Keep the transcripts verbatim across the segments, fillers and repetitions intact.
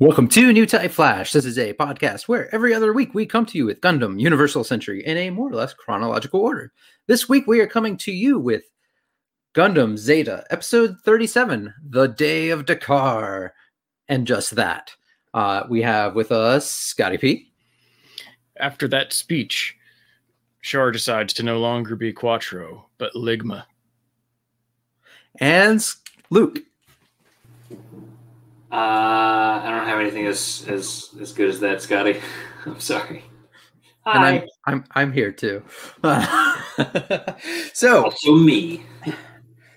Welcome to New Type Flash. This is a podcast where every other week we come to you with Gundam Universal Century in a more or less chronological order. This week we are coming to you with Gundam Zeta, episode thirty-seven, The Day of Dakar, and just that. Uh, we have with us Scotty P. After that speech, Char decides to no longer be Quattro, but Ligma. And Luke. Uh, I don't have anything as, as, as good as that, Scotty. I'm sorry. Hi. And I'm, I'm, I'm here too. so also me.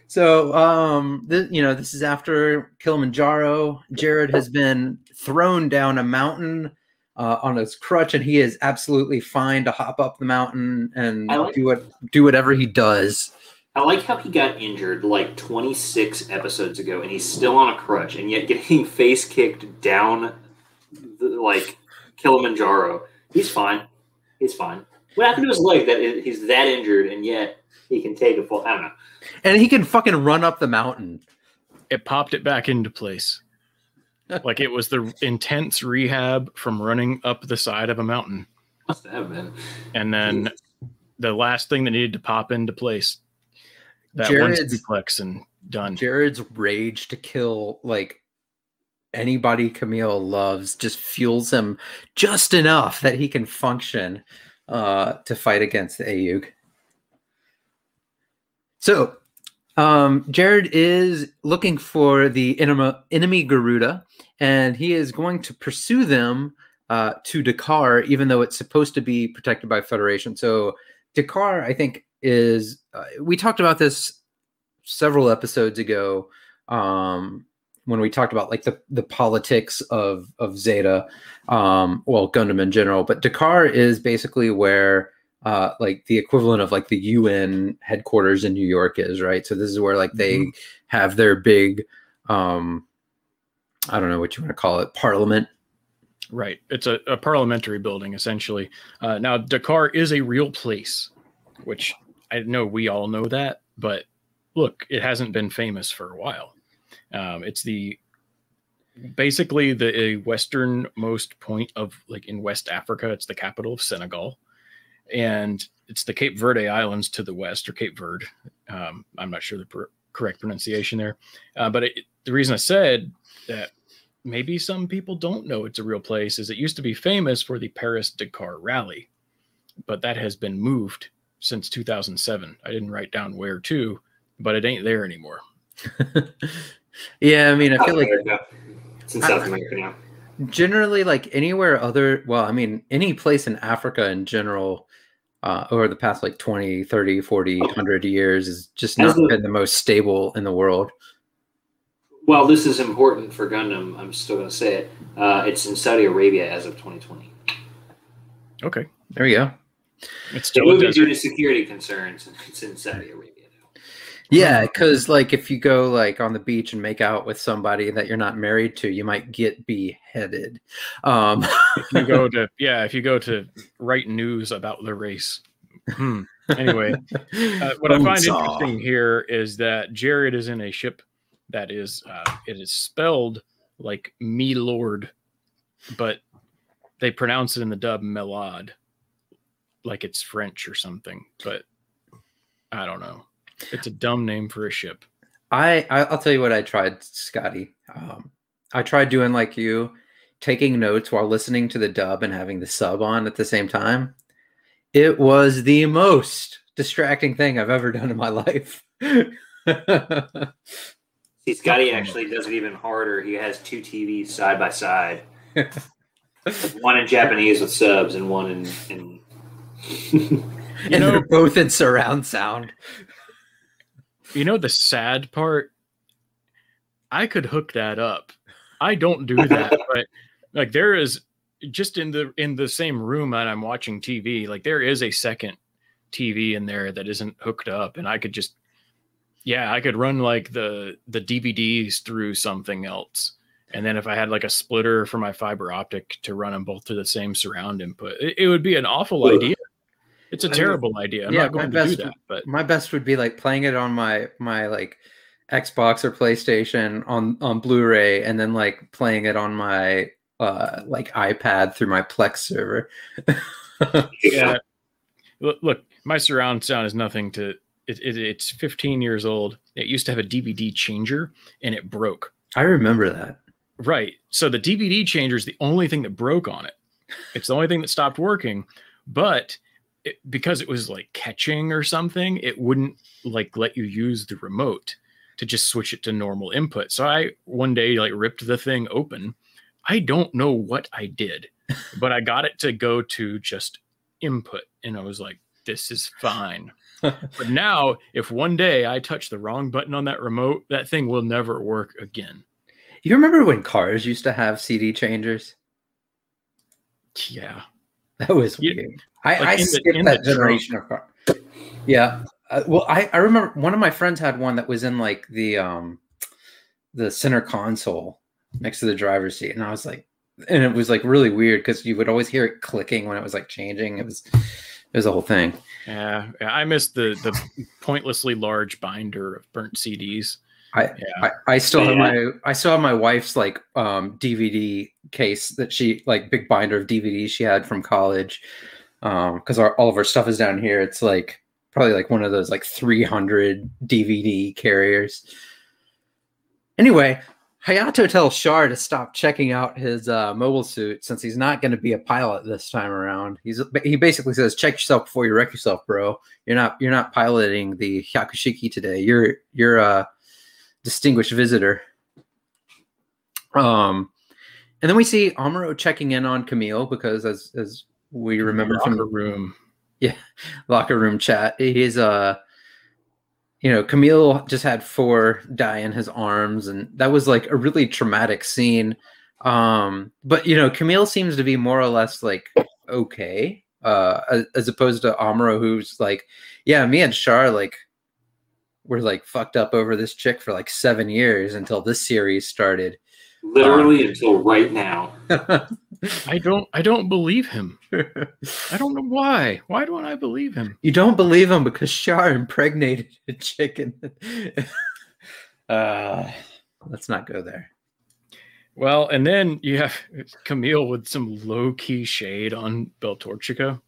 So, um, th- you know, this is after Kilimanjaro. Jared has been thrown down a mountain, uh, on his crutch, and he is absolutely fine to hop up the mountain and like- do what, do whatever he does. I like how he got injured like twenty-six episodes ago, and he's still on a crutch, and yet getting face kicked down the, like Kilimanjaro. He's fine. He's fine. What happened to his leg that he's that injured, and yet he can take a fall? I don't know. And he can fucking run up the mountain. It popped it back into place. Like it was the intense rehab from running up the side of a mountain. Must have been. And then the last thing that needed to pop into place. That Jared's duplex and done. Jared's rage to kill like anybody Camille loves just fuels him just enough that he can function uh, to fight against the A E U G. So um, Jared is looking for the enema, enemy Garuda, and he is going to pursue them uh, to Dakar, even though it's supposed to be protected by Federation. So Dakar, I think, is uh, we talked about this several episodes ago um, when we talked about like the, the politics of, of Zeta, um, well, Gundam in general, but Dakar is basically where uh, like the equivalent of like the U N headquarters in New York is, right? So this is where like they mm-hmm. have their big, um, I don't know what you want to call it, parliament. Right. It's a, a parliamentary building, essentially. Uh, now, Dakar is a real place, which I know we all know that, but look, it hasn't been famous for a while. Um, it's the basically the uh, westernmost point of like in West Africa. It's the capital of Senegal, and it's the Cape Verde Islands to the west, or Cape Verde. Um, I'm not sure the per- correct pronunciation there, uh, but it, the reason I said that maybe some people don't know it's a real place is it used to be famous for the Paris-Dakar rally, but that has been moved since two thousand seven. I didn't write down where to, but it ain't there anymore. Yeah, I mean, I feel like it's in South America now. Generally, like anywhere other, well, I mean, any place in Africa in general uh, over the past like twenty, thirty, forty, one hundred years has just not been the most stable in the world. Well, this is important for Gundam. I'm still going to say it. Uh, it's in Saudi Arabia as of twenty twenty. Okay, there you go. It's still it would be due to security concerns. It's in Saudi Arabia now. Yeah, because like if you go like on the beach and make out with somebody that you're not married to, you might get beheaded. Um, if you go to yeah, if you go to write news about the race. Hmm. Anyway, uh, what I find interesting here is that Jared is in a ship that is uh, it is spelled like Me Lord, but they pronounce it in the dub Melod. Like it's French or something, but I don't know. It's a dumb name for a ship. I, I'll tell you what I tried, Scotty. Um, I tried doing like you, taking notes while listening to the dub and having the sub on at the same time. It was the most distracting thing I've ever done in my life. See, Scotty actually does it even harder. He has two T Vs side by side. One in Japanese with subs and one in... in you and know, they're both in surround sound. You know the sad part? I could hook that up. I don't do that, but like there is just in the in the same room that I'm watching T V, like there is a second T V in there that isn't hooked up, and I could just yeah, I could run like the the D V Ds through something else. And then if I had like a splitter for my fiber optic to run them both to the same surround input, it, it would be an awful Ooh. idea. It's a terrible I mean, idea. I'm yeah, not going to best, do that. But my best would be like playing it on my my like Xbox or PlayStation on on Blu-ray, and then like playing it on my uh, like iPad through my Plex server. Yeah. Look, my surround sound is nothing to it, it. It's fifteen years old. It used to have a D V D changer, and it broke. I remember that. Right. So the D V D changer is the only thing that broke on it. It's the only thing that stopped working. But it, because it was like catching or something, it wouldn't like let you use the remote to just switch it to normal input. So I one day like ripped the thing open. I don't know what I did, but I got it to go to just input. And I was like, this is fine. But now if one day I touch the wrong button on that remote, that thing will never work again. You remember when cars used to have C D changers? Yeah. That was weird. Yeah. I, like I skipped the, that generation of car. Yeah. Uh, well, I, I remember one of my friends had one that was in like the um, the center console next to the driver's seat. And I was like, and it was like really weird because you would always hear it clicking when it was like changing. It was, it was a whole thing. Yeah. I missed the, the pointlessly large binder of burnt C Ds. I, yeah. I, I still yeah. have my I still have my wife's like um, D V D case that she like big binder of D V Ds she had from college, because um, all of our stuff is down here. It's like probably like one of those like three hundred D V D carriers. Anyway, Hayato tells Char to stop checking out his uh, mobile suit since he's not going to be a pilot this time around. He's he basically says, "Check yourself before you wreck yourself, bro. You're not you're not piloting the Hyakushiki today. You're you're uh." distinguished visitor." Um, and then we see Amuro checking in on Camille because, as as we remember locker from the room, yeah, locker room chat, he's uh, you know, Camille just had four die in his arms, and that was like a really traumatic scene. Um, but you know, Camille seems to be more or less like okay, uh, as, as opposed to Amuro, who's like, yeah, me and Char like. We're like fucked up over this chick for like seven years until this series started. Literally um, until right now. I don't I don't believe him. I don't know why. Why don't I believe him? You don't believe him because Char impregnated a chicken. uh, let's not go there. Well, and then you have Camille with some low-key shade on Beltorchika,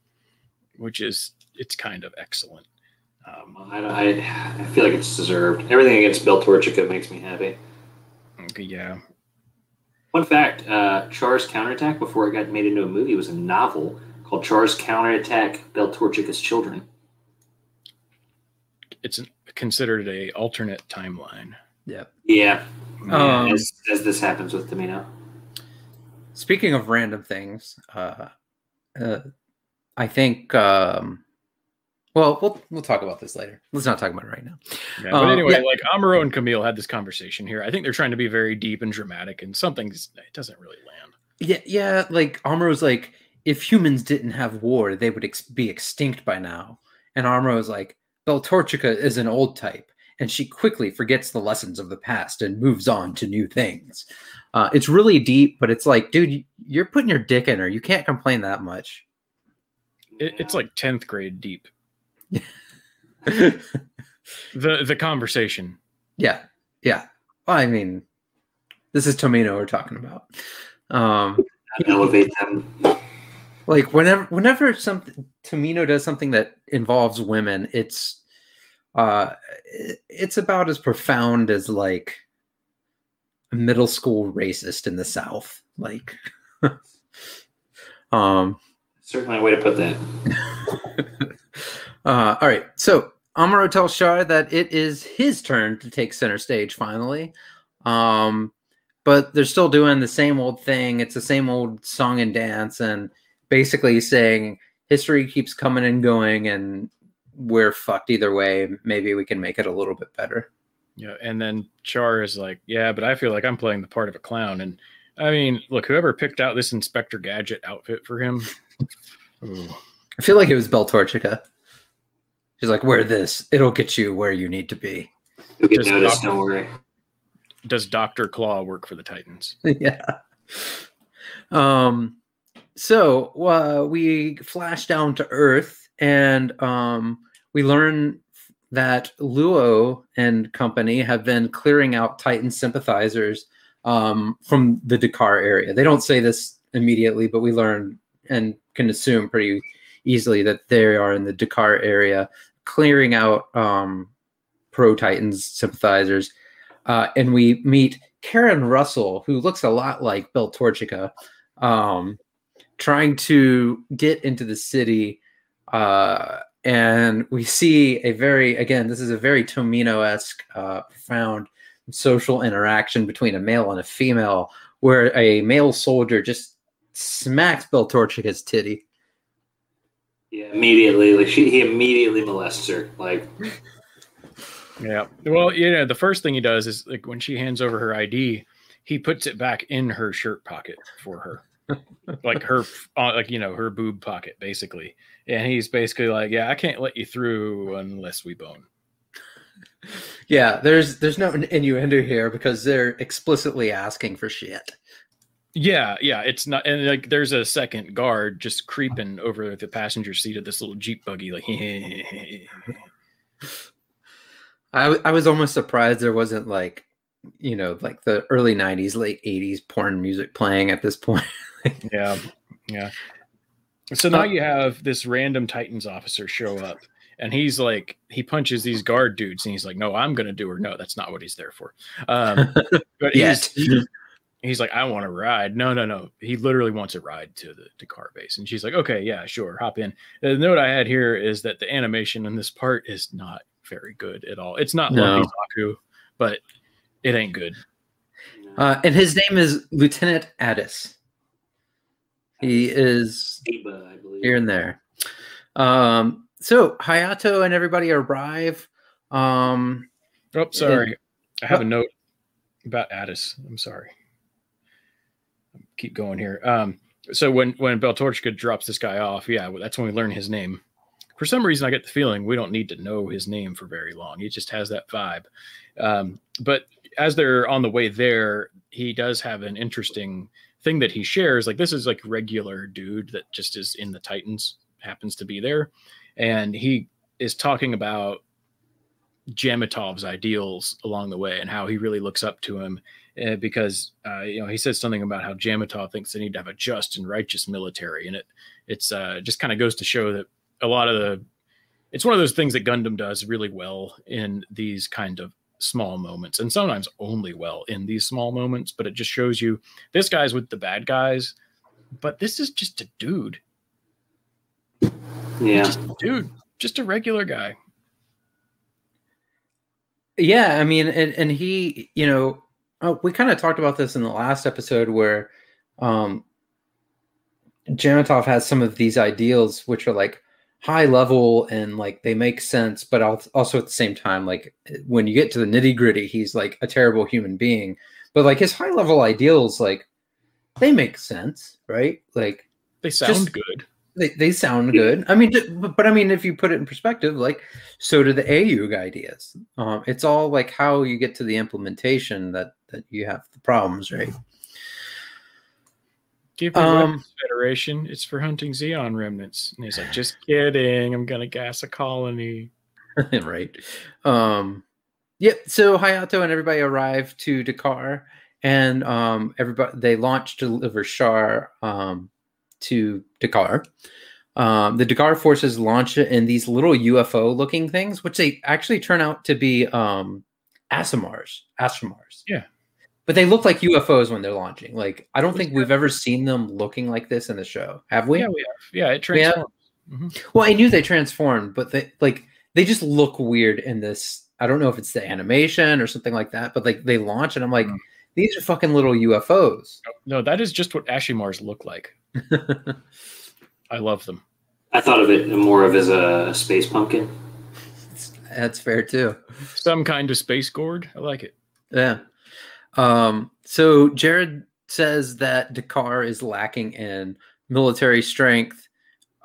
which is it's kind of excellent. Um, I, I I feel like it's deserved. Everything against Beltorchika makes me happy. Okay, yeah. Fun fact, uh, Char's Counterattack, before it got made into a movie, was a novel called Char's Counterattack, Beltorchika's Children. It's an, considered a alternate timeline. Yep. Yeah. Yeah. Um, as, as this happens with Tamino. Speaking of random things, uh, uh, I think... Um, Well, we'll we'll talk about this later. Let's not talk about it right now. Yeah, but um, anyway, yeah. like Amuro and Camille had this conversation here. I think they're trying to be very deep and dramatic, and something it doesn't really land. Yeah, yeah. Like Amuro's like, if humans didn't have war, they would ex- be extinct by now. And Amuro's like, Beltorchika is an old type, and she quickly forgets the lessons of the past and moves on to new things. Uh, it's really deep, but it's like, dude, you're putting your dick in her. You can't complain that much. It, it's like tenth grade deep. the the conversation. Yeah. Yeah. Well, I mean, this is Tamino we're talking about. Um elevate them. Like whenever whenever something Tamino does something that involves women, it's uh it's about as profound as like a middle school racist in the South. Like um certainly a way to put that. Uh, all right, so Amuro tells Char that it is his turn to take center stage finally, um, but they're still doing the same old thing. It's the same old song and dance, and basically saying history keeps coming and going, and we're fucked either way. Maybe we can make it a little bit better. Yeah, and then Char is like, "Yeah, but I feel like I'm playing the part of a clown." And I mean, look, whoever picked out this Inspector Gadget outfit for him, ooh. I feel like it was Beltorchika. She's like, wear this. It'll get you where you need to be. You'll get noticed, don't worry. Does Doctor Claw work for the Titans? Yeah. Um. So uh, we flash down to Earth, and um, we learn that Luo and company have been clearing out Titan sympathizers um, from the Dakar area. They don't say this immediately, but we learn and can assume pretty easily that they are in the Dakar area, clearing out um, pro-Titans sympathizers. Uh, and we meet Karen Russell, who looks a lot like Beltorchika, um, trying to get into the city. Uh, and we see a very, again, this is a very Tamino-esque, uh, profound social interaction between a male and a female, where a male soldier just smacks Beltorchika's titty. Yeah, immediately. Like she, he immediately molests her. Like, yeah. Well, you know, the first thing he does is like when she hands over her I D, he puts it back in her shirt pocket for her. like her uh, like you know her boob pocket basically, and he's basically like, yeah, I can't let you through unless we bone. Yeah, there's there's no innuendo here because they're explicitly asking for shit. Yeah, yeah, it's not, and like there's a second guard just creeping over the passenger seat of this little Jeep buggy like I, w- I was almost surprised there wasn't like, you know, like the early nineties, late eighties porn music playing at this point. Yeah. Yeah. So now you have this random Titans officer show up and he's like, he punches these guard dudes and he's like, no, I'm going to do her. No, that's not what he's there for. Um, but yes. he's, he's like, I want to ride. No, no, no. He literally wants a ride to the Dakar base. And she's like, okay, yeah, sure. Hop in. The note I had here is that the animation in this part is not very good at all. It's not no. like Zaku, but it ain't good. Uh, and his name is Lieutenant Addis. He is here and there. Um, so Hayato and everybody arrive. Um, oh, sorry. And, I have oh. a note about Addis. I'm sorry. Keep going here. Um, so when, when Beltorchika drops this guy off, yeah, that's when we learn his name. For some reason, I get the feeling we don't need to know his name for very long. He just has that vibe. Um, but as they're on the way there, he does have an interesting thing that he shares. Like, this is like regular dude that just is in the Titans, happens to be there. And he is talking about Jamitov's ideals along the way and how he really looks up to him uh, because, uh, you know, he says something about how Jamitov thinks they need to have a just and righteous military. And it it's uh, just kind of goes to show that a lot of the, it's one of those things that Gundam does really well in these kind of small moments, and sometimes only well in these small moments, but it just shows you this guy's with the bad guys, but this is just a dude. Yeah. Just a dude, just a regular guy. Yeah. I mean, and, and he, you know, oh, we kind of talked about this in the last episode where um, Jamitov has some of these ideals, which are like, high level and like they make sense, but also at the same time, like when you get to the nitty gritty, he's like a terrible human being, but like his high level ideals, like they make sense, right? Like they sound just, good. They they sound good. I mean, but, but I mean, if you put it in perspective, like so do the A E U G ideas. Um, it's all like how you get to the implementation that, that you have the problems, right? Give me um, Federation. It's for hunting Zeon remnants. And he's like, just kidding. I'm going to gas a colony. Right. Um, yep. So Hayato and everybody arrive to Dakar. And um, everybody they launch to deliver Char um, to Dakar. Um, the Dakar forces launch it in these little U F O-looking things, which they actually turn out to be um, Asshimars. Asshimars. Yeah. But they look like U F Os when they're launching. Like, I don't think we've ever seen them looking like this in the show, have we? Yeah, we have. Yeah, it transforms. We mm-hmm. Well, I knew they transformed, but they like they just look weird in this. I don't know if it's the animation or something like that, but like they launch, and I'm like, mm. these are fucking little U F Os. No, that is just what Asshimars look like. I love them. I thought of it more of as a space pumpkin. That's fair too. Some kind of space gourd. I like it. Yeah. Um, so Jared says that Dakar is lacking in military strength,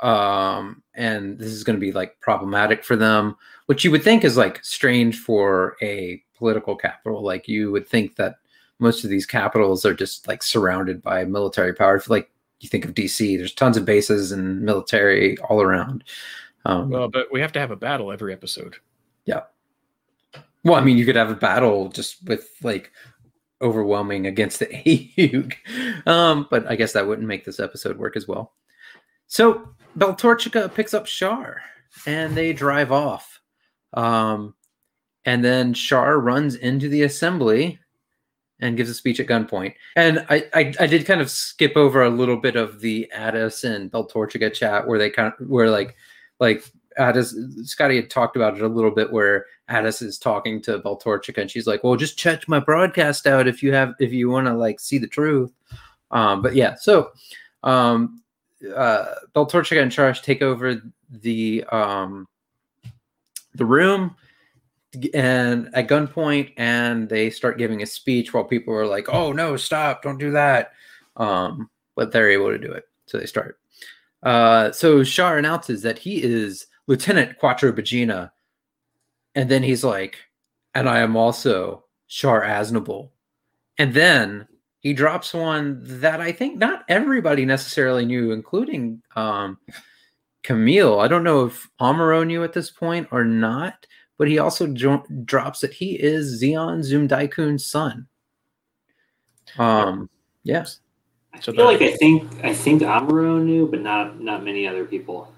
um, and this is going to be like problematic for them, which you would think is like strange for a political capital. Like you would think that most of these capitals are just like surrounded by military power. If, like you think of D C, there's tons of bases and military all around. Um, well, but we have to have a battle every episode. Yeah. Well, I mean, you could have a battle just with like overwhelming against the A E U G. Um, but I guess that wouldn't make this episode work as well. So Beltorchika picks up Char and they drive off. Um, and then Char runs into the assembly and gives a speech at gunpoint. And I, I, I did kind of skip over a little bit of the Addis and Beltorchika chat where they kind of where like like Addis, Scotty had talked about it a little bit where Addis is talking to Beltorchika and she's like, well, just check my broadcast out if you have if you want to like see the truth. Um, but yeah, so um, uh, Beltorchika and Char take over the um, the room. And at gunpoint, and they start giving a speech while people are like, "Oh no, stop! Don't do that!" Um, but they're able to do it, so they start. Uh, so Char announces that he is Lieutenant Quattro Bagina, and then he's like, "And I am also Char Aznable." And then he drops one that I think not everybody necessarily knew, including um, Camille. I don't know if Amuro knew at this point or not. But he also jo- drops that he is Zeon Zumdaikun's son. Um, yes. Yeah. I so feel like I think I think Amuro knew, but not not many other people.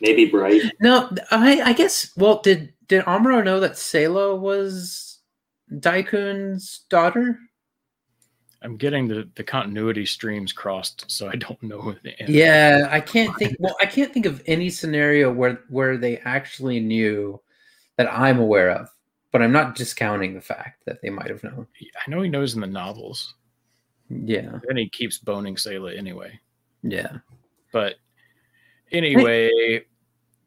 Maybe Bright. No, I, I guess. Well, did did Amuro know that Sayla was Daikun's daughter? I'm getting the, the continuity streams crossed, so I don't know. The yeah, I can't think. Well, I can't think of any scenario where where they actually knew. That I'm aware of, but I'm not discounting the fact that they might have known. I know he knows in the novels. Yeah. And he keeps boning Sayla anyway. Yeah. But anyway, hey.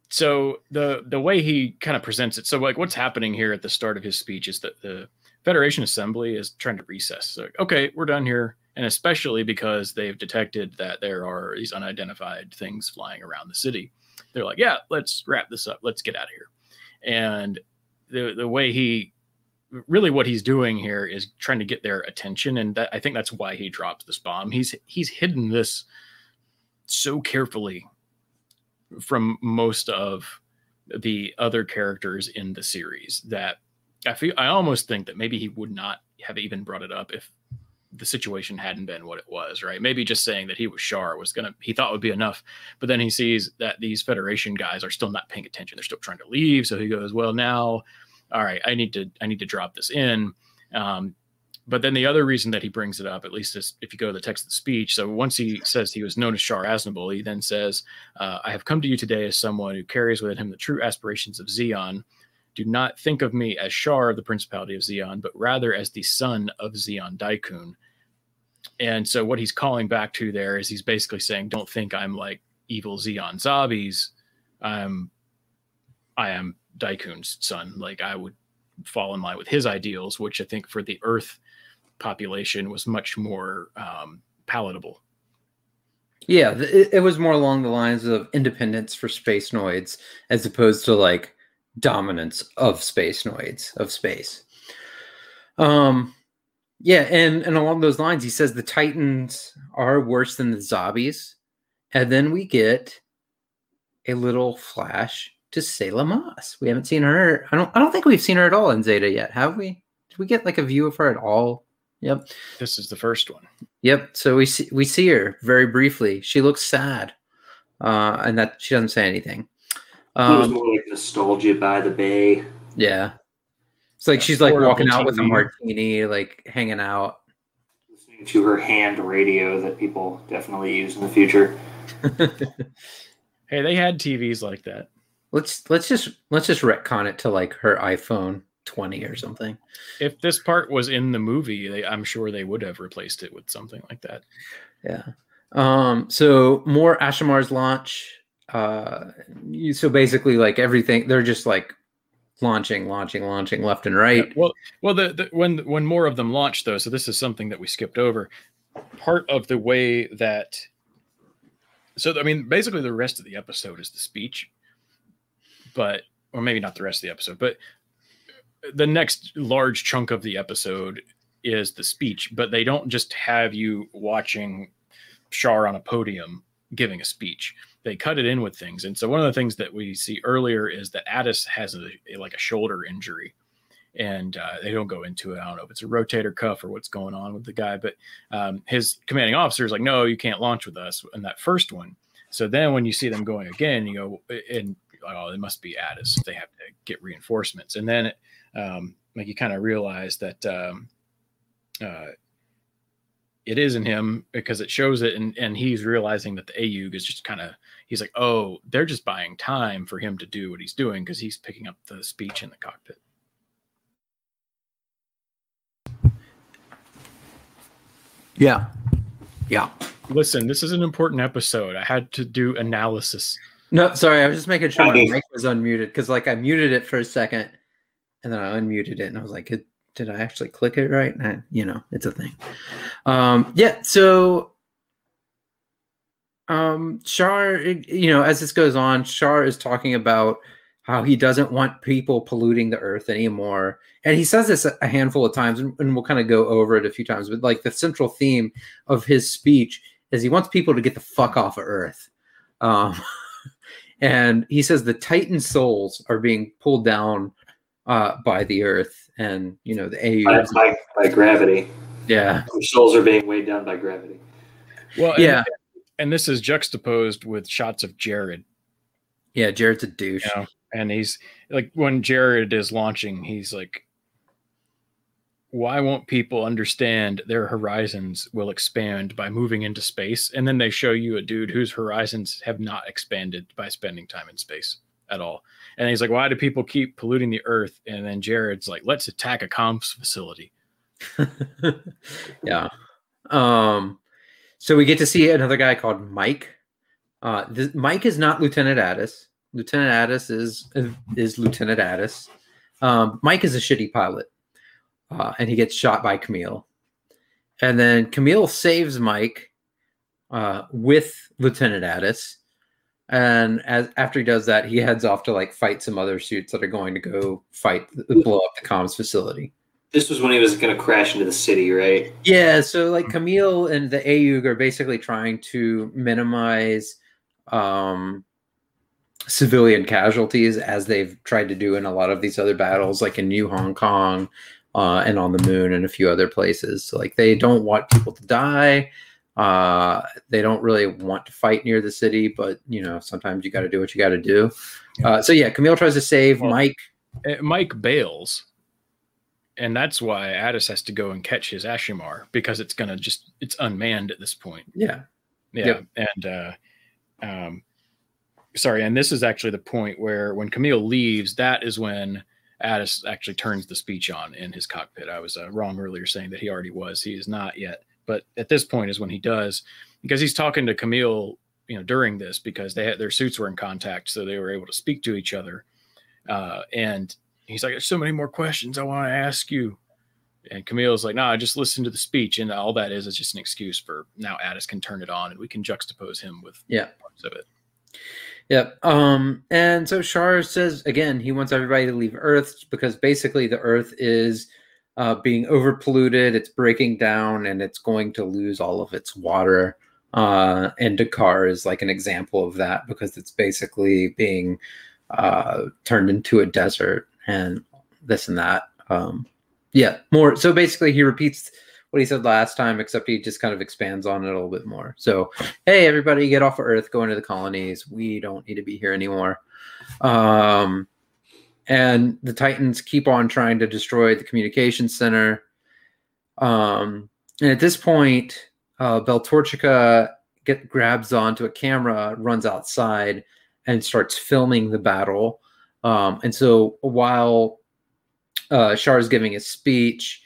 so the the way he kind of presents it, so like what's happening here at the start of his speech is that the Federation Assembly is trying to recess. So like, okay, we're done here. And especially because they've detected that there are these unidentified things flying around the city. They're like, yeah, let's wrap this up. Let's get out of here. And the the way he really what he's doing here is trying to get their attention. And that, I think that's why he drops this bomb. He's he's hidden this so carefully from most of the other characters in the series that I feel I almost think that maybe he would not have even brought it up if the situation hadn't been what it was, right? Maybe just saying that he was Char was going to, he thought would be enough, but then he sees that these Federation guys are still not paying attention. They're still trying to leave. So he goes, well, now, all right, I need to, I need to drop this in. Um, but then the other reason that he brings it up, at least is if you go to the text of the speech. So once he says he was known as Char Aznable, he then says, uh, I have come to you today as someone who carries within him the true aspirations of Zeon. Do not think of me as Char of the Principality of Zeon, but rather as the son of Zeon Daikun. And so what he's calling back to there is he's basically saying, don't think I'm like evil Zeon Zabis. I'm, I am Daikun's son. Like I would fall in line with his ideals, which I think for the Earth population was much more um, palatable. Yeah, it, it was more along the lines of independence for space noids, as opposed to like dominance of space noids, of space. Um... Yeah, and, and along those lines, he says the Titans are worse than the zombies. And then we get a little flash to Sayla Mass. We haven't seen her. I don't I don't think we've seen her at all in Zeta yet, have we? Did we get like a view of her at all? Yep. This is the first one. Yep. So we see, we see her very briefly. She looks sad. Uh, and that she doesn't say anything. Um, it was more like nostalgia by the bay. Yeah. It's like she's like walking out with a martini, like hanging out. Listening to her hand radio that people definitely use in the future. Hey, they had T Vs like that. Let's let's just let's just retcon it to like her iPhone twenty or something. If this part was in the movie, they, I'm sure they would have replaced it with something like that. Yeah. Um, so more Ashimar's launch. Uh, so basically, like everything, they're just like. Launching, launching, launching left and right. Yeah, well, well, the, the, when when more of them launch, though, so this is something that we skipped over. Part of the way that... So, I mean, basically the rest of the episode is the speech. But, or maybe not the rest of the episode, but the next large chunk of the episode is the speech. But they don't just have you watching Char on a podium giving a speech. They cut it in with things. And so one of the things that we see earlier is that Addis has a, a, like a shoulder injury, and uh, they don't go into it. I don't know if it's a rotator cuff or what's going on with the guy, but um, his commanding officer is like, no, you can't launch with us in that first one. So then when you see them going again, you go, and oh, it must be Addis. They have to get reinforcements. And then um, like you kind of realize that um, uh, it isn't him, because it shows it. And, and he's realizing that the A U G is just kind of, he's like, oh, they're just buying time for him to do what he's doing, because he's picking up the speech in the cockpit. Yeah. Yeah. Listen, this is an important episode. I had to do analysis. No, sorry. I was just making sure my mic was unmuted, because like I muted it for a second and then I unmuted it and I was like, did, did I actually click it right? And I, you know, it's a thing. Um, yeah. So um, Char, you know, as this goes on, Char is talking about how he doesn't want people polluting the earth anymore. And he says this a handful of times, and we'll kind of go over it a few times, but like the central theme of his speech is he wants people to get the fuck off of earth. Um, and he says the Titan souls are being pulled down uh, by the earth and, you know, the A U Gs. By, by, by gravity. Yeah. The souls are being weighed down by gravity. Well, and, yeah. And this is juxtaposed with shots of Jared. Yeah. Jared's a douche. Yeah. And he's like, when Jared is launching, he's like, why won't people understand their horizons will expand by moving into space? And then they show you a dude whose horizons have not expanded by spending time in space at all. And he's like, why do people keep polluting the earth? And then Jared's like, let's attack a comms facility. Yeah. Um, so we get to see another guy called Mike. Uh, this, Mike is not Lieutenant Addis. Lieutenant Addis is is Lieutenant Addis. Um, Mike is a shitty pilot, uh, and he gets shot by Camille. And then Camille saves Mike uh, with Lieutenant Addis. And as after he does that, he heads off to like fight some other suits that are going to go fight the, blow up the comms facility. This was when he was going to crash into the city, right? Yeah. So like Camille and the A U G are basically trying to minimize. Um, civilian casualties, as they've tried to do in a lot of these other battles, like in New Hong Kong uh, and on the moon and a few other places. So like they don't want people to die. Uh, they don't really want to fight near the city, but you know, sometimes you got to do what you got to do. Uh, so yeah, Camille tries to save well, Mike. Mike bails. And that's why Addis has to go and catch his Asshimar, because it's going to just, it's unmanned at this point. Yeah. Yeah. Yep. And, uh, um, Sorry, and this is actually the point where when Camille leaves, that is when Addis actually turns the speech on in his cockpit. I was uh, wrong earlier saying that he already was. He is not yet. But at this point is when he does, because he's talking to Camille, you know, during this, because they had, their suits were in contact, so they were able to speak to each other. Uh, and he's like, there's so many more questions I want to ask you. And Camille's like, no, nah, just listen to the speech. And all that is is just an excuse for now Addis can turn it on, and we can juxtapose him with yeah. parts of it. Yep. Um, and so Char says, again, he wants everybody to leave Earth, because basically the Earth is uh, being overpolluted. It's breaking down and it's going to lose all of its water. Uh, and Dakar is like an example of that, because it's basically being uh, turned into a desert and this and that. Um, yeah, more. So basically he repeats what he said last time, except he just kind of expands on it a little bit more. So, hey, everybody, get off of Earth, go into the colonies. We don't need to be here anymore. Um, and the Titans keep on trying to destroy the communications center. Um, and at this point, uh, Beltorchika get, grabs onto a camera, runs outside, and starts filming the battle. Um, and so while uh, Char is giving his speech,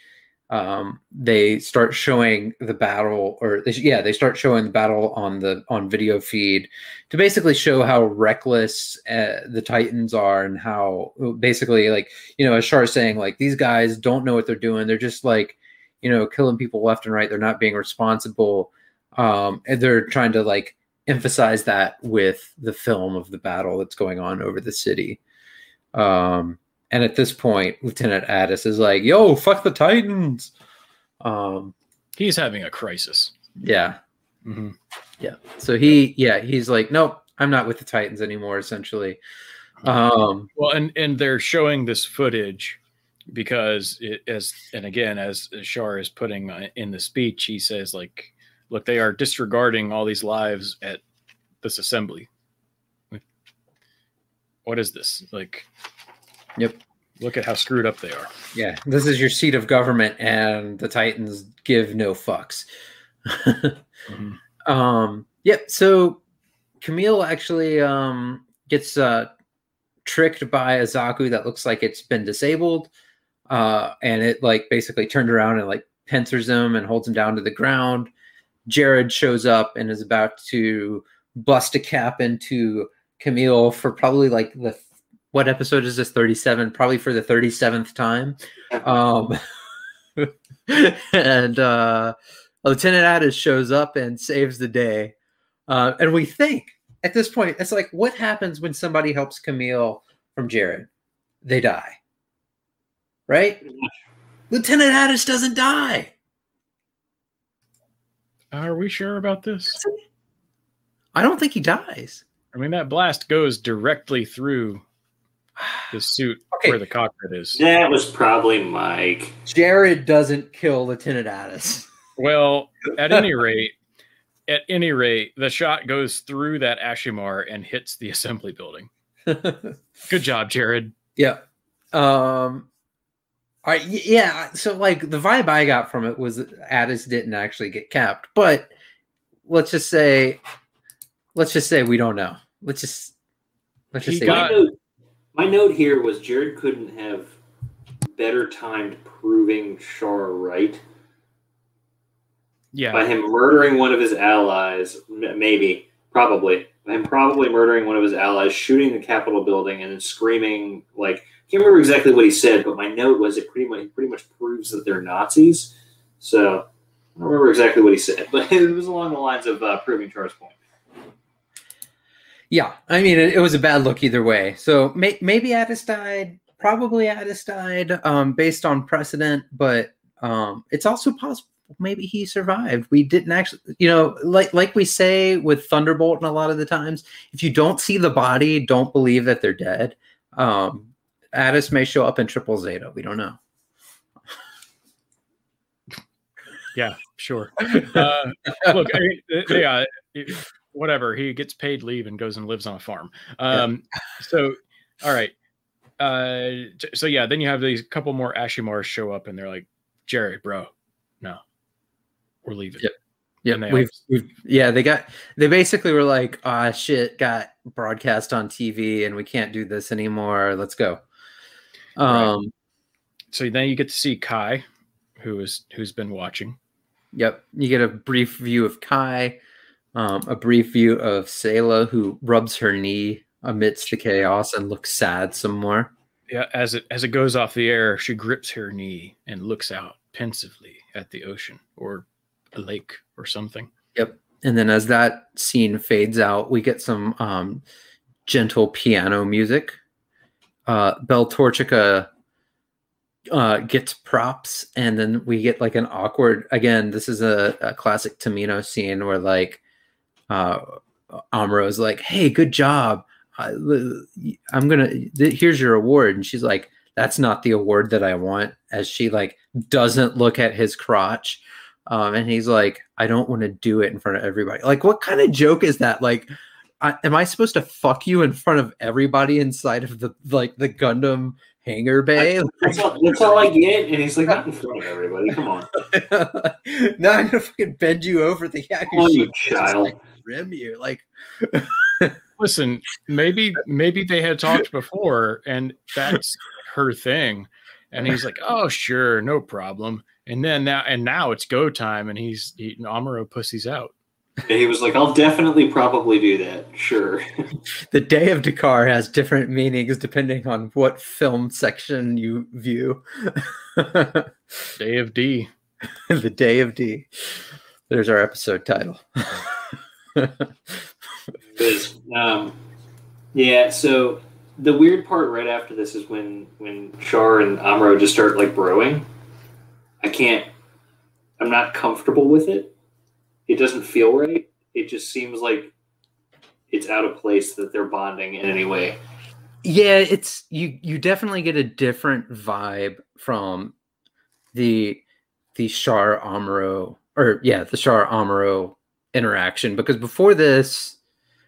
Um, they start showing the battle, or they, yeah, they start showing the battle on the on video feed to basically show how reckless uh, the Titans are, and how basically, like, you know, as Char's saying, like, these guys don't know what they're doing. They're just like, you know, killing people left and right. They're not being responsible, um, and they're trying to like emphasize that with the film of the battle that's going on over the city. Um, And at this point, Lieutenant Addis is like, yo, fuck the Titans. Um, He's having a crisis. Yeah. Mm-hmm. Yeah. So he, yeah, he's like, nope, I'm not with the Titans anymore, essentially. Um, well, and, and they're showing this footage because it, as, and again, as Char is putting in the speech, he says like, look, they are disregarding all these lives at this assembly. What is this? Like, yep. Look at how screwed up they are. Yeah. This is your seat of government and the Titans give no fucks. mm-hmm. Um, yep. So Camille actually um, gets uh, tricked by a Zaku that looks like it's been disabled. Uh, and it like basically turned around and like pincers him and holds him down to the ground. Jared shows up and is about to bust a cap into Camille for probably like the, what episode is this? thirty-seven, probably for the thirty-seventh time. Um, and uh, Lieutenant Addis shows up and saves the day. Uh, and we think at this point, it's like, what happens when somebody helps Camille from Jared? They die, right? Yeah. Lieutenant Addis doesn't die. Are we sure about this? I don't think he dies. I mean, that blast goes directly through the suit okay. where the cockpit is. That was probably Mike. Jared doesn't kill Lieutenant Addis. Well, at any rate, at any rate, the shot goes through that Asshimar and hits the assembly building. Good job, Jared. Yeah. Um, all right. Yeah. So, like, the vibe I got from it was that Addis didn't actually get capped, but let's just say. Let's just say we don't know. Let's just let's just he say. Got, my, note, my note here was Jared couldn't have better timed proving Char right. Yeah, by him murdering one of his allies, maybe, probably, by him probably murdering one of his allies, shooting the Capitol building, and then screaming like I can't remember exactly what he said, but my note was it pretty much it pretty much proves that they're Nazis. So I don't remember exactly what he said, but it was along the lines of uh, proving Char's point. Yeah, I mean, it, it was a bad look either way. So may, maybe Addis died, probably Addis died um, based on precedent, but um, it's also possible maybe he survived. We didn't actually, you know, like like we say with Thunderbolt and a lot of the times, if you don't see the body, don't believe that they're dead. Um, Addis may show up in Triple Zeta. We don't know. Yeah, sure. Uh, look, I mean, yeah. It, whatever, he gets paid leave and goes and lives on a farm. Um, yeah. So, all right. Uh, so yeah, then you have these couple more Ashimars show up and they're like, Jerry, bro, no, we're leaving. Yep. Yeah. They we've, we've, yeah. They got, they basically were like, ah, shit got broadcast on T V and we can't do this anymore. Let's go. Um, right. So then you get to see Kai who is, who's been watching. Yep. You get a brief view of Kai. Um, a brief view of Sayla, who rubs her knee amidst the chaos and looks sad some more. Yeah, as it as it goes off the air, she grips her knee and looks out pensively at the ocean or a lake or something. Yep. And then as that scene fades out, we get some um, gentle piano music. Uh, Beltorchika uh, gets props, and then we get like an awkward. Again, this is a, a classic Tamino scene where like. Uh, Amuro's like, hey, good job. I, I'm gonna. Th- here's your award, and she's like, that's not the award that I want. As she like doesn't look at his crotch, um, and he's like, I don't want to do it in front of everybody. Like, what kind of joke is that? Like, I, am I supposed to fuck you in front of everybody inside of the like the Gundam hangar bay? I, that's, all, that's all I get. And he's like, not in front of everybody. Come on. Now I'm gonna fucking bend you over the Yakushi child. Rim you like listen, maybe maybe they had talked before and that's her thing and he's like, oh sure, no problem, and then now and now it's go time and he's eating Amuro pussies out and he was like, I'll definitely probably do that, sure. The day of Dakar has different meanings depending on what film section you view. Day of D. The day of D, there's our episode title. um, yeah, so the weird part right after this is when when Char and Amuro just start like broing. I can't I'm not comfortable with it. It doesn't feel right. it just seems like it's out of place that they're bonding in any way. Yeah, it's you. You definitely get a different vibe from the the Char Amuro or yeah, the Char Amuro interaction, because before this,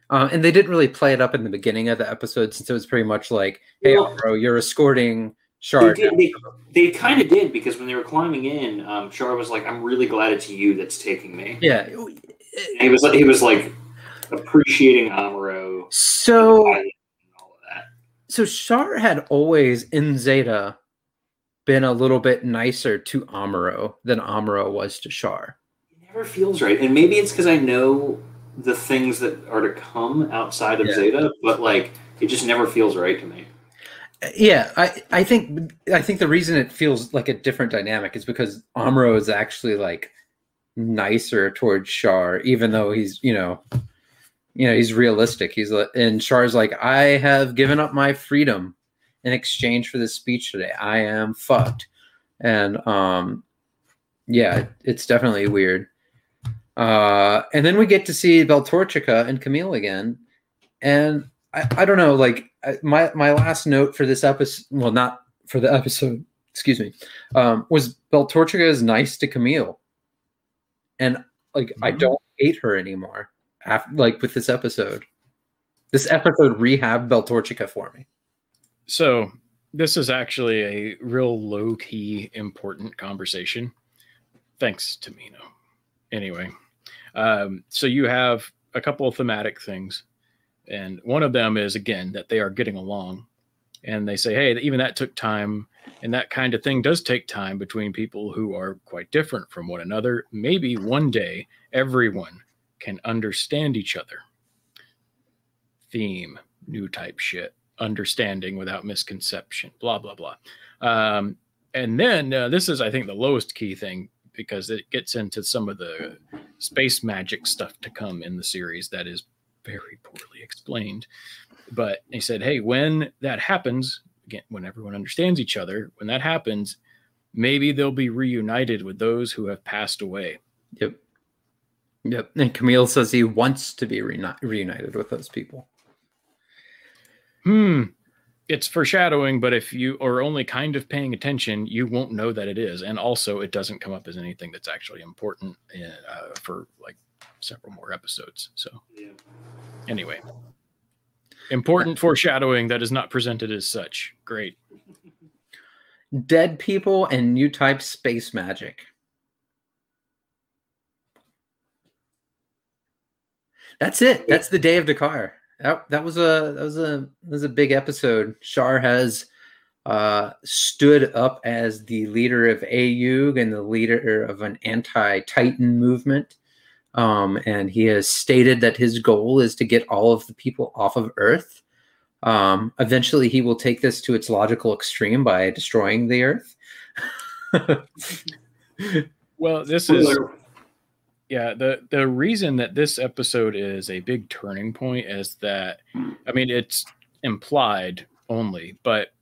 uh, and they didn't really play it up in the beginning of the episode, since it was pretty much like, "Hey, well, Amuro, you're escorting Char." They, they, they kind of did, because when they were climbing in, um, Char was like, "I'm really glad it's you that's taking me." Yeah, and he was he was like appreciating Amuro. So. So Char had always, in Zeta, been a little bit nicer to Amuro than Amuro was to Char. It never feels right. And maybe it's because I know the things that are to come outside of yeah. Zeta, but like it just never feels right to me. Yeah, I, I think I think the reason it feels like a different dynamic is because Amuro is actually like nicer towards Char, even though he's, you know... You know, he's realistic. He's and Char's like, I have given up my freedom in exchange for this speech today. I am fucked. And um, yeah, it's definitely weird. Uh, and then we get to see Beltorchika and Camille again. And I, I don't know, like my, my last note for this episode, well, not for the episode, excuse me, um, was Beltorchika is nice to Camille. And like, mm-hmm. I don't hate her anymore. After, like with this episode, this episode rehabbed Beltorchika for me. So this is actually a real low key important conversation. Thanks, Tamino. Anyway, um, so you have a couple of thematic things, and one of them is again that they are getting along, and they say, "Hey, even that took time," and that kind of thing does take time between people who are quite different from one another. Maybe one day, everyone can understand each other. Theme, new type shit, understanding without misconception, blah, blah, blah. Um, and then uh, this is, I think, the lowest key thing, because it gets into some of the space magic stuff to come in the series that is very poorly explained. But he said, hey, when that happens, again, when everyone understands each other, when that happens, maybe they'll be reunited with those who have passed away. Yep. Yep, and Camille says he wants to be reuni- reunited with those people. Hmm, it's foreshadowing, but if you are only kind of paying attention, you won't know that it is. And also, it doesn't come up as anything that's actually important in, uh, for like several more episodes. So, yeah. Anyway, important foreshadowing that is not presented as such. Great. Dead people and new type space magic. That's it. That's the day of Dakar. That, that was a that was a that was a big episode. Char has uh, stood up as the leader of A E U G and the leader of an anti-Titan movement, um, and he has stated that his goal is to get all of the people off of Earth. Um, eventually, he will take this to its logical extreme by destroying the Earth. Well, this is. Yeah, the, the reason that this episode is a big turning point is that, I mean, it's implied only, but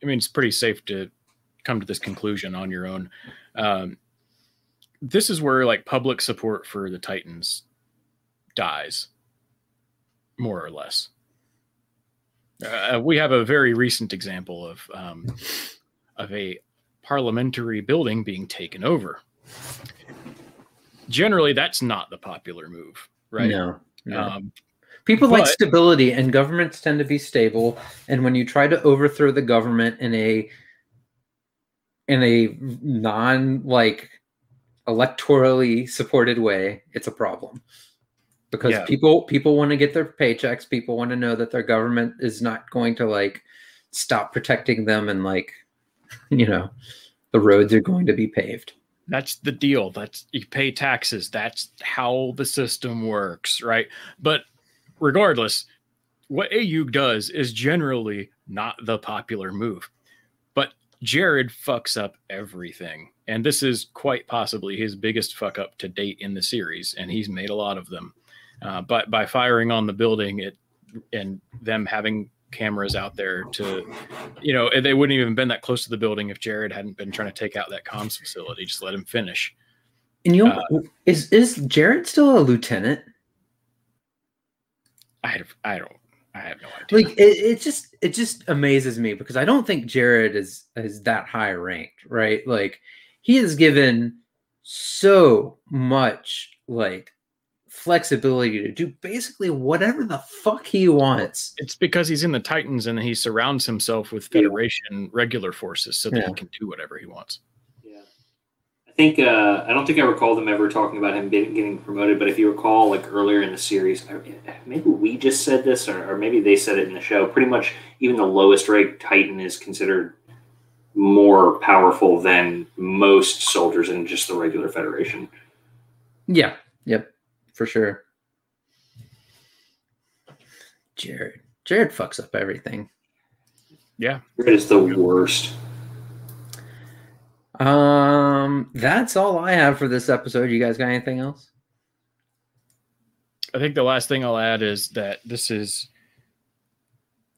I mean, it's pretty safe to come to this conclusion on your own. Um, this is where like public support for the Titans dies, more or less. Uh, we have a very recent example of um, of a parliamentary building being taken over. Generally, that's not the popular move, right? No, no. Um, people but, like stability, and governments tend to be stable. And when you try to overthrow the government in a in a non like electorally supported way, it's a problem, because yeah. people people want to get their paychecks. People want to know that their government is not going to like stop protecting them, and like you know, the roads are going to be paved. That's the deal. That's you pay taxes. That's how the system works, right? But regardless, what A U G does is generally not the popular move. But Jared fucks up everything. And this is quite possibly his biggest fuck up to date in the series. And he's made a lot of them. Uh, but by firing on the building it and them having cameras out there to, you know, they wouldn't even been that close to the building if Jared hadn't been trying to take out that comms facility. Just let him finish. And you uh, is is Jared still a lieutenant? I I don't I have no idea. Like it, it just it just amazes me because I don't think Jared is is that high ranked, right? Like he is given so much like flexibility to do basically whatever the fuck he wants. It's because he's in the Titans and he surrounds himself with Federation regular forces so that yeah. he can do whatever he wants. Yeah. I think, uh, I don't think I recall them ever talking about him getting promoted, but if you recall, like earlier in the series, maybe we just said this or, or maybe they said it in the show. Pretty much even the lowest ranked Titan is considered more powerful than most soldiers in just the regular Federation. Yeah. Yep. For sure. Jared. Jared fucks up everything. Yeah. Jared is the worst. Um, that's all I have for this episode. You guys got anything else? I think the last thing I'll add is that this is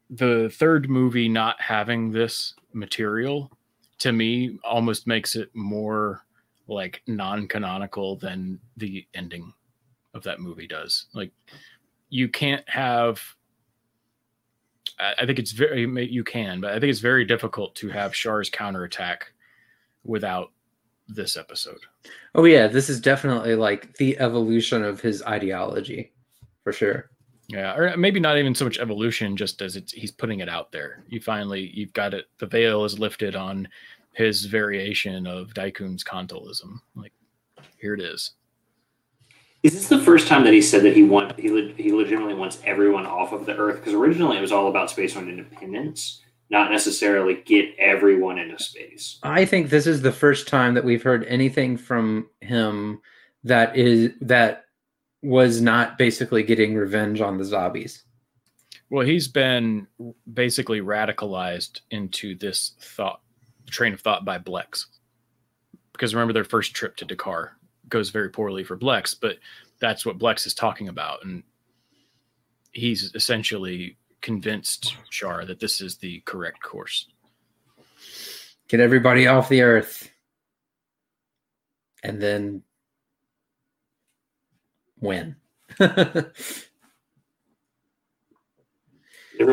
the third movie not having this material, to me, almost makes it more like non-canonical than the ending of that movie does. Like you can't have, I think it's very, you can, but I think it's very difficult to have Char's Counterattack without this episode. Oh yeah. This is definitely like the evolution of his ideology for sure. Yeah. Or maybe not even so much evolution, just as it's, he's putting it out there. You finally, you've got it. The veil is lifted on his variation of Daikun's Kontolism. Like here it is. Is this the first time that he said that he want he le- he legitimately wants everyone off of the Earth? Because originally it was all about space on independence, not necessarily get everyone into space. I think this is the first time that we've heard anything from him that is that was not basically getting revenge on the zombies. Well, he's been basically radicalized into this thought train of thought by Blex. Because remember their first trip to Dakar goes very poorly for Blex, but that's what Blex is talking about. And he's essentially convinced Char that this is the correct course. Get everybody off the Earth. And then win. Everyone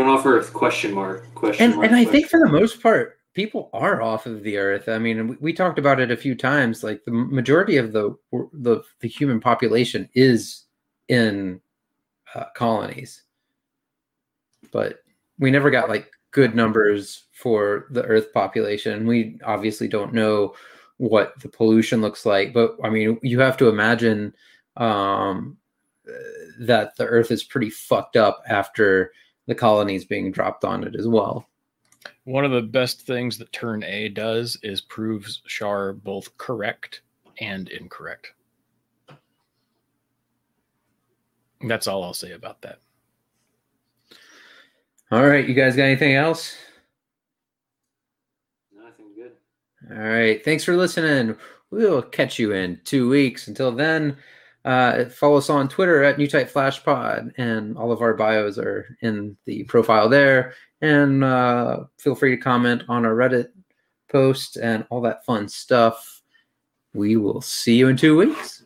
off Earth, question mark, question and, mark. And I question. think for the most part, people are off of the Earth. I mean, we, we talked about it a few times. Like the majority of the the, the human population is in uh, colonies, but we never got like good numbers for the Earth population. We obviously don't know what the pollution looks like, but I mean, you have to imagine um, that the Earth is pretty fucked up after the colonies being dropped on it as well. One of the best things that Turn A does is proves Char both correct and incorrect. That's all I'll say about that. All right. You guys got anything else? Nothing good. All right. Thanks for listening. We'll catch you in two weeks. Until then, uh, follow us on Twitter at New Type Flash Pod, and all of our bios are in the profile there. And uh, feel free to comment on our Reddit post and all that fun stuff. We will see you in two weeks.